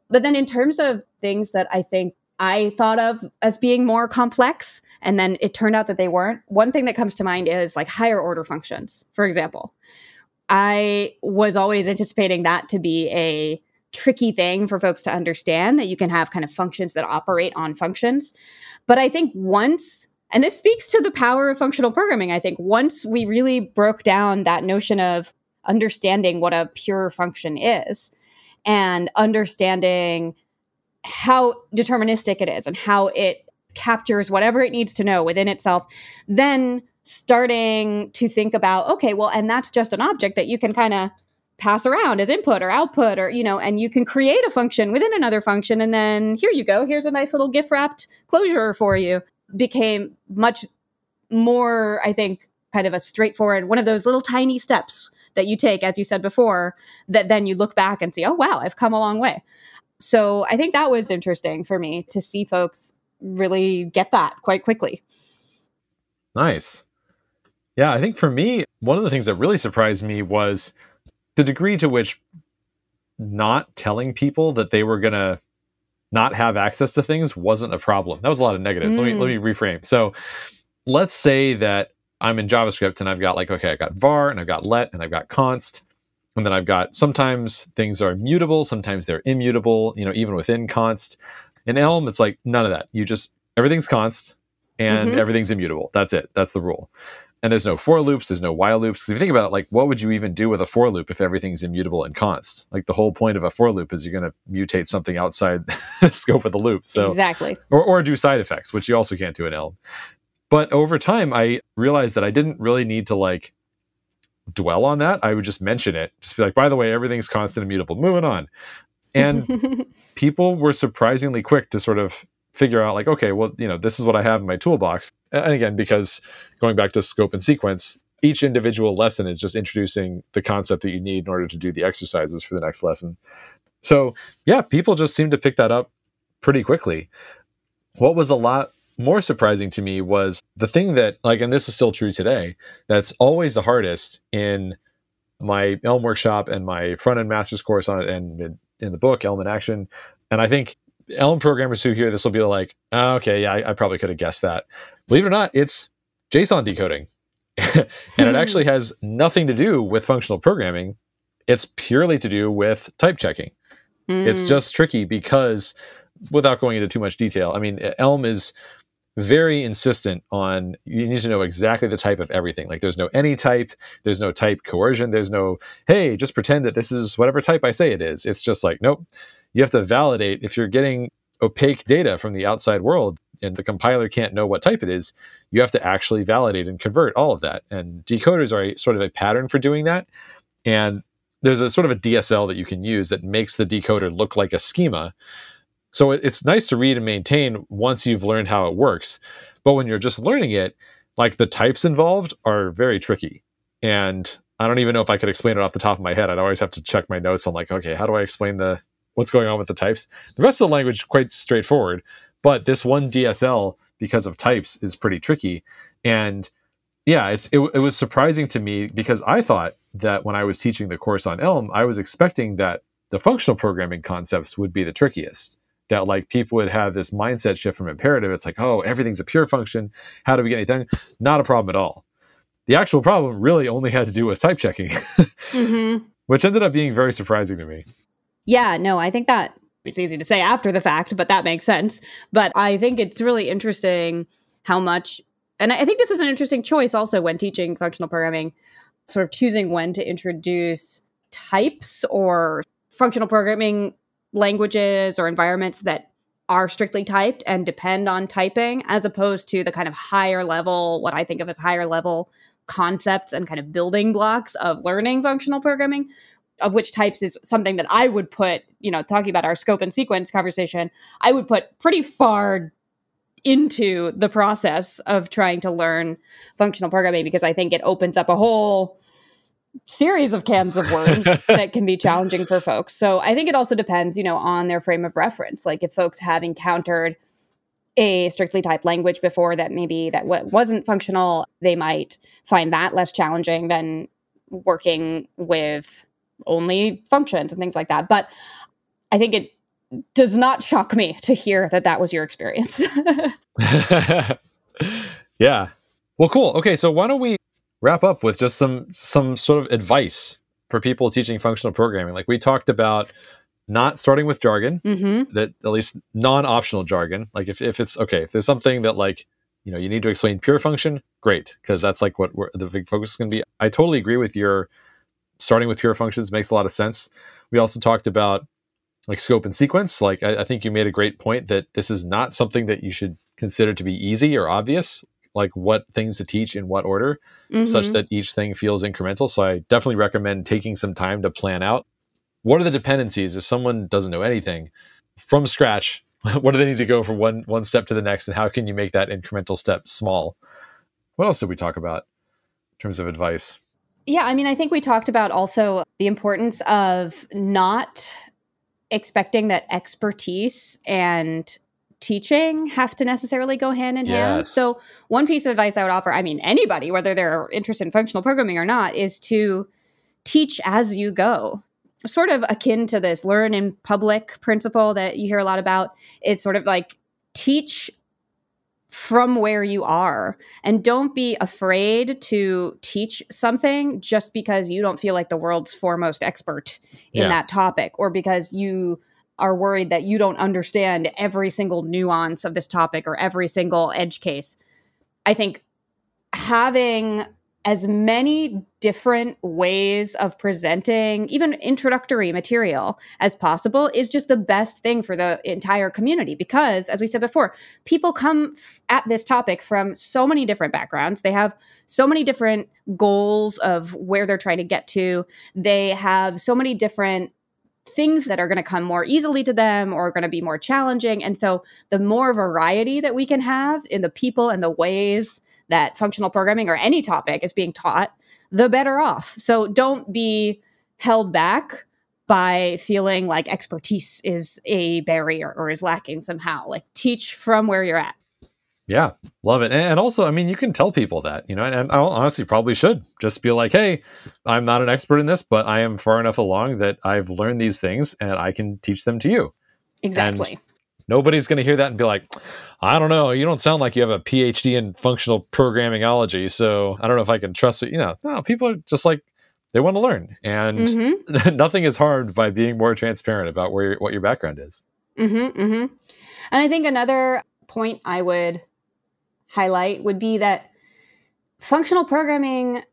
But then in terms of things that I think I thought of as being more complex, and then it turned out that they weren't, one thing that comes to mind is like higher order functions, for example. I was always anticipating that to be a tricky thing for folks to understand, that you can have kind of functions that operate on functions. But I think once, and this speaks to the power of functional programming, I think once we really broke down that notion of understanding what a pure function is and understanding how deterministic it is and how it captures whatever it needs to know within itself, then starting to think about, okay, well, and that's just an object that you can kind of pass around as input or output, or, you know, and you can create a function within another function. And then here you go, here's a nice little GIF wrapped closure for you, became much more, I think, kind of a straightforward, one of those little tiny steps that you take, as you said before, that then you look back and see, oh, wow, I've come a long way. So I think that was interesting for me to see folks really get that quite quickly. Nice. Yeah, I think for me, one of the things that really surprised me was the degree to which not telling people that they were going to not have access to things wasn't a problem. That was a lot of negatives. Let me reframe. So let's say that I'm in JavaScript and I've got like, okay, I've got var and I've got let and I've got const. And then I've got, sometimes things are mutable, sometimes they're immutable, you know, even within const. In Elm, it's like none of that. You just, everything's const and everything's immutable. That's it. That's the rule. And there's no for loops, there's no while loops. Because if you think about it, like, what would you even do with a for loop if everything's immutable and const? Like, the whole point of a for loop is you're going to mutate something outside the scope of the loop. So exactly. Or do side effects, which you also can't do in Elm. But over time, I realized that I didn't really need to, like, dwell on that. I would just mention it. Just be like, by the way, everything's constant and mutable. Moving on. And people were surprisingly quick to sort of figure out, like, okay, well, you know, this is what I have in my toolbox. And again, because going back to scope and sequence, each individual lesson is just introducing the concept that you need in order to do the exercises for the next lesson. So yeah, people just seem to pick that up pretty quickly. What was a lot more surprising to me was the thing that, like, and this is still true today, that's always the hardest in my Elm workshop and my Frontend Masters course on it, and in the book, Elm in Action. And I think Elm programmers who hear this will be like, oh, okay, yeah, I probably could have guessed that. Believe it or not, it's JSON decoding. And it actually has nothing to do with functional programming. It's purely to do with type checking. It's just tricky because, without going into too much detail, I mean, Elm is very insistent on, you need to know exactly the type of everything. Like, there's no any type, there's no type coercion, there's no, hey, just pretend that this is whatever type I say it is. It's just like, nope. You have to validate. If you're getting opaque data from the outside world and the compiler can't know what type it is, you have to actually validate and convert all of that. And decoders are a sort of a pattern for doing that. And there's a sort of a DSL that you can use that makes the decoder look like a schema. So it's nice to read and maintain once you've learned how it works. But when you're just learning it, like, the types involved are very tricky. And I don't even know if I could explain it off the top of my head. I'd always have to check my notes on, like, okay, how do I explain what's going on with the types? The rest of the language is quite straightforward. But this one DSL, because of types, is pretty tricky. And yeah, it was surprising to me, because I thought that when I was teaching the course on Elm, I was expecting that the functional programming concepts would be the trickiest. That, like, people would have this mindset shift from imperative. It's like, oh, everything's a pure function. How do we get anything? Not a problem at all. The actual problem really only had to do with type checking, which ended up being very surprising to me. Yeah, no, I think that it's easy to say after the fact, but that makes sense. But I think it's really interesting how much, and I think this is an interesting choice also when teaching functional programming, sort of choosing when to introduce types or functional programming languages or environments that are strictly typed and depend on typing, as opposed to the kind of higher level, what I think of as higher level concepts and kind of building blocks of learning functional programming, of which types is something that I would put, you know, talking about our scope and sequence conversation, I would put pretty far into the process of trying to learn functional programming, because I think it opens up a whole series of cans of worms that can be challenging for folks. So I think it also depends, you know, on their frame of reference. Like, if folks have encountered a strictly typed language before that maybe that wasn't functional, they might find that less challenging than working with only functions and things like that. But I think it does not shock me to hear that that was your experience. Yeah. Well, cool. Okay, so why don't we wrap up with just some sort of advice for people teaching functional programming. Like, we talked about not starting with jargon, that, at least non-optional jargon. Like, if it's okay, if there's something that, like, you know, you need to explain pure function, great, because that's like what the big focus is going to be. I totally agree with your starting with pure functions makes a lot of sense. We also talked about like scope and sequence. Like, I think you made a great point that this is not something that you should consider to be easy or obvious, like what things to teach in what order, such that each thing feels incremental. So I definitely recommend taking some time to plan out, what are the dependencies? If someone doesn't know anything from scratch, what do they need to go from one step to the next? And how can you make that incremental step small? What else did we talk about in terms of advice? Yeah, I mean, I think we talked about also the importance of not expecting that expertise and teaching have to necessarily go hand in hand. So one piece of advice I would offer, I mean, anybody, whether they're interested in functional programming or not, is to teach as you go. Sort of akin to this learn in public principle that you hear a lot about. It's sort of like teach from where you are, and don't be afraid to teach something just because you don't feel like the world's foremost expert in that topic, or because you are worried that you don't understand every single nuance of this topic or every single edge case. I think having as many different ways of presenting even introductory material as possible is just the best thing for the entire community. Because as we said before, people come at this topic from so many different backgrounds. They have so many different goals of where they're trying to get to. They have so many different things that are going to come more easily to them or are going to be more challenging. And so the more variety that we can have in the people and the ways that functional programming or any topic is being taught, the better off. So don't be held back by feeling like expertise is a barrier or is lacking somehow. Like, teach from where you're at. Yeah, love it. And also, I mean, you can tell people that, you know, and I honestly probably should just be like, hey, I'm not an expert in this, but I am far enough along that I've learned these things and I can teach them to you. Exactly. And nobody's going to hear that and be like, I don't know, you don't sound like you have a PhD in functional programmingology, so I don't know if I can trust it. You know, no, people are just like, they want to learn. And nothing is harmed by being more transparent about what your background is. And I think another point I would highlight would be that functional programming,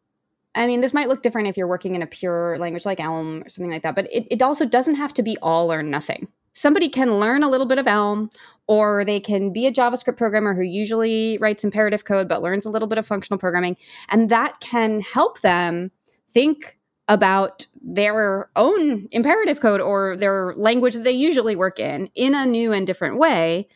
I mean, this might look different if you're working in a pure language like Elm or something like that, but it also doesn't have to be all or nothing. Somebody can learn a little bit of Elm, or they can be a JavaScript programmer who usually writes imperative code but learns a little bit of functional programming. And that can help them think about their own imperative code or their language that they usually work in a new and different way,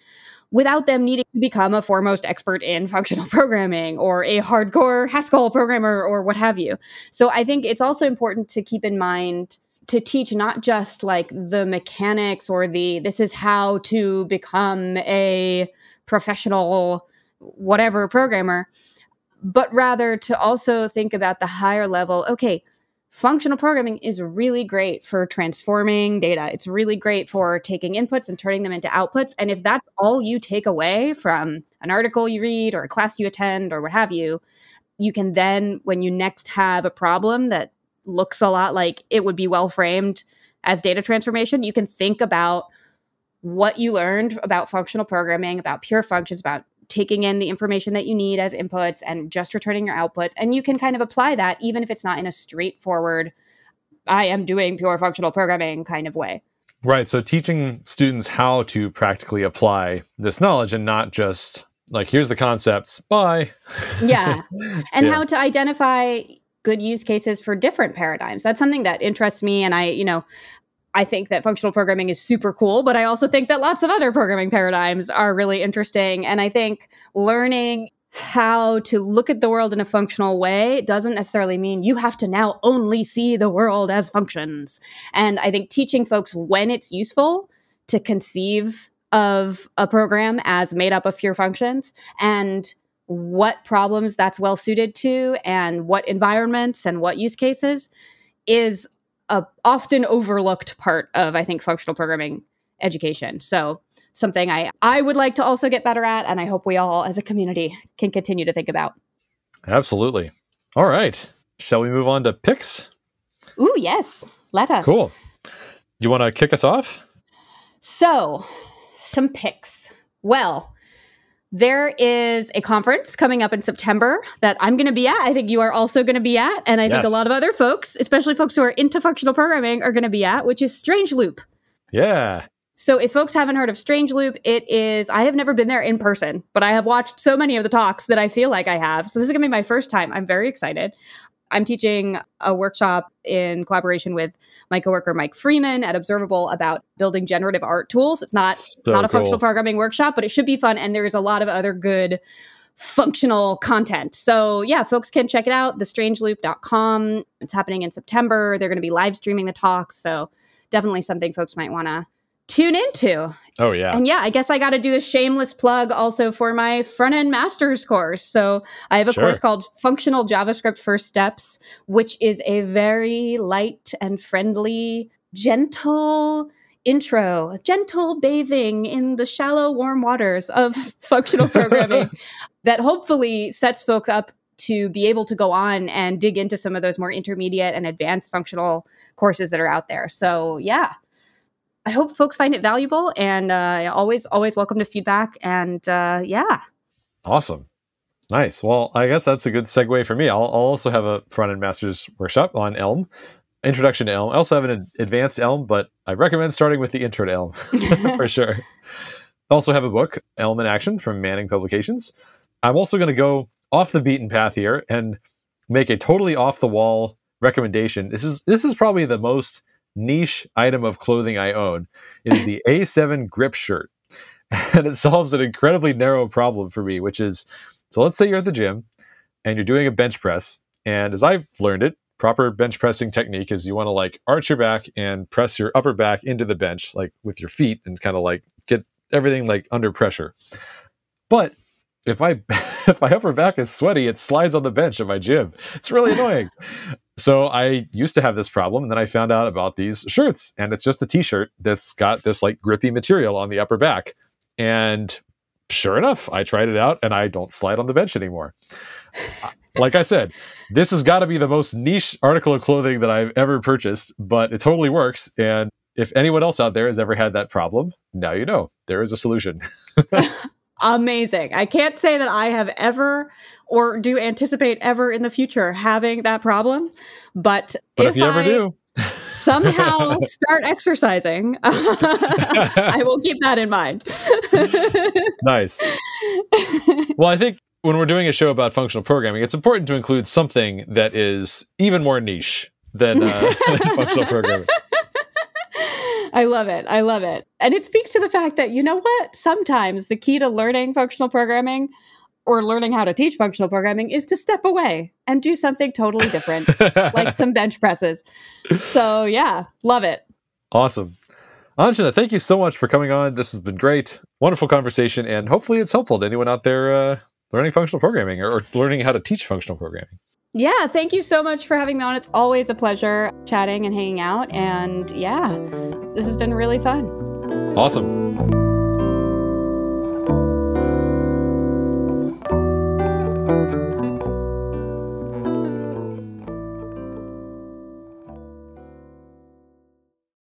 without them needing to become a foremost expert in functional programming or a hardcore Haskell programmer or what have you. So I think it's also important to keep in mind to teach not just like the mechanics or this is how to become a professional whatever programmer, but rather to also think about the higher level. Okay, functional programming is really great for transforming data. It's really great for taking inputs and turning them into outputs. And if that's all you take away from an article you read or a class you attend or what have you, you can then, when you next have a problem that looks a lot like it would be well framed as data transformation, you can think about what you learned about functional programming, about pure functions, about taking in the information that you need as inputs and just returning your outputs. And you can kind of apply that, even if it's not in a straightforward, I am doing pure functional programming kind of way. Right. So teaching students how to practically apply this knowledge and not just like, here's the concepts, bye. Yeah. And how to identify good use cases for different paradigms. That's something that interests me. And I think that functional programming is super cool, but I also think that lots of other programming paradigms are really interesting. And I think learning how to look at the world in a functional way doesn't necessarily mean you have to now only see the world as functions. And I think teaching folks when it's useful to conceive of a program as made up of pure functions, and what problems that's well suited to, and what environments and what use cases, is a often overlooked part of, I think, functional programming education. So something I would like to also get better at, and I hope we all as a community can continue to think about. Absolutely. All right. Shall we move on to picks? Ooh, yes. Let us. Cool. You want to kick us off? So, some picks. Well, there is a conference coming up in September that I'm going to be at. I think you are also going to be at. And I think a lot of other folks, especially folks who are into functional programming, are going to be at, which is Strange Loop. Yeah. So if folks haven't heard of Strange Loop, it is, I have never been there in person, but I have watched so many of the talks that I feel like I have. So this is going to be my first time. I'm very excited. I'm teaching a workshop in collaboration with my coworker, Mike Freeman at Observable, about building generative art tools. It's not a functional programming workshop, but it should be fun. And there is a lot of other good functional content. So yeah, folks can check it out, thestrangeloop.com. It's happening in September. They're going to be live streaming the talks. So definitely something folks might want to tune into. Oh, yeah. And yeah, I guess I got to do a shameless plug also for my Frontend Masters course. So I have a course called Functional JavaScript First Steps, which is a very light and friendly, gentle intro, a gentle bathing in the shallow, warm waters of functional programming that hopefully sets folks up to be able to go on and dig into some of those more intermediate and advanced functional courses that are out there. So yeah. I hope folks find it valuable, and always welcome to feedback. And yeah. Awesome. Nice. Well, I guess that's a good segue for me. I'll also have a front-end master's workshop on Elm, introduction to Elm. I also have an advanced Elm, but I recommend starting with the intro to Elm for sure. I also have a book, Elm in Action, from Manning Publications. I'm also going to go off the beaten path here and make a totally off-the-wall recommendation. This is probably the most niche item of clothing I own. It is the A7 grip shirt, and it solves an incredibly narrow problem for me, which is, so let's say you're at the gym and you're doing a bench press, and as I've learned it, proper bench pressing technique is you want to like arch your back and press your upper back into the bench, like with your feet, and kind of like get everything like under pressure. But if my upper back is sweaty, it slides on the bench at my gym. It's really annoying. So I used to have this problem, and then I found out about these shirts, and it's just a t-shirt that's got this like grippy material on the upper back. And sure enough, I tried it out, and I don't slide on the bench anymore. Like I said, this has got to be the most niche article of clothing that I've ever purchased, but it totally works. And if anyone else out there has ever had that problem, now you know there is a solution. Amazing. I can't say that I have ever or do anticipate ever in the future having that problem. But if you ever do, somehow start exercising, I will keep that in mind. Nice. Well, I think when we're doing a show about functional programming, it's important to include something that is even more niche than functional programming. I love it. And it speaks to the fact that, you know what? Sometimes the key to learning functional programming, or learning how to teach functional programming, is to step away and do something totally different, like some bench presses. So yeah, love it. Awesome. Anjana, thank you so much for coming on. This has been great. Wonderful conversation. And hopefully it's helpful to anyone out there learning functional programming or learning how to teach functional programming. Yeah, thank you so much for having me on. It's always a pleasure chatting and hanging out. And yeah, this has been really fun. Awesome.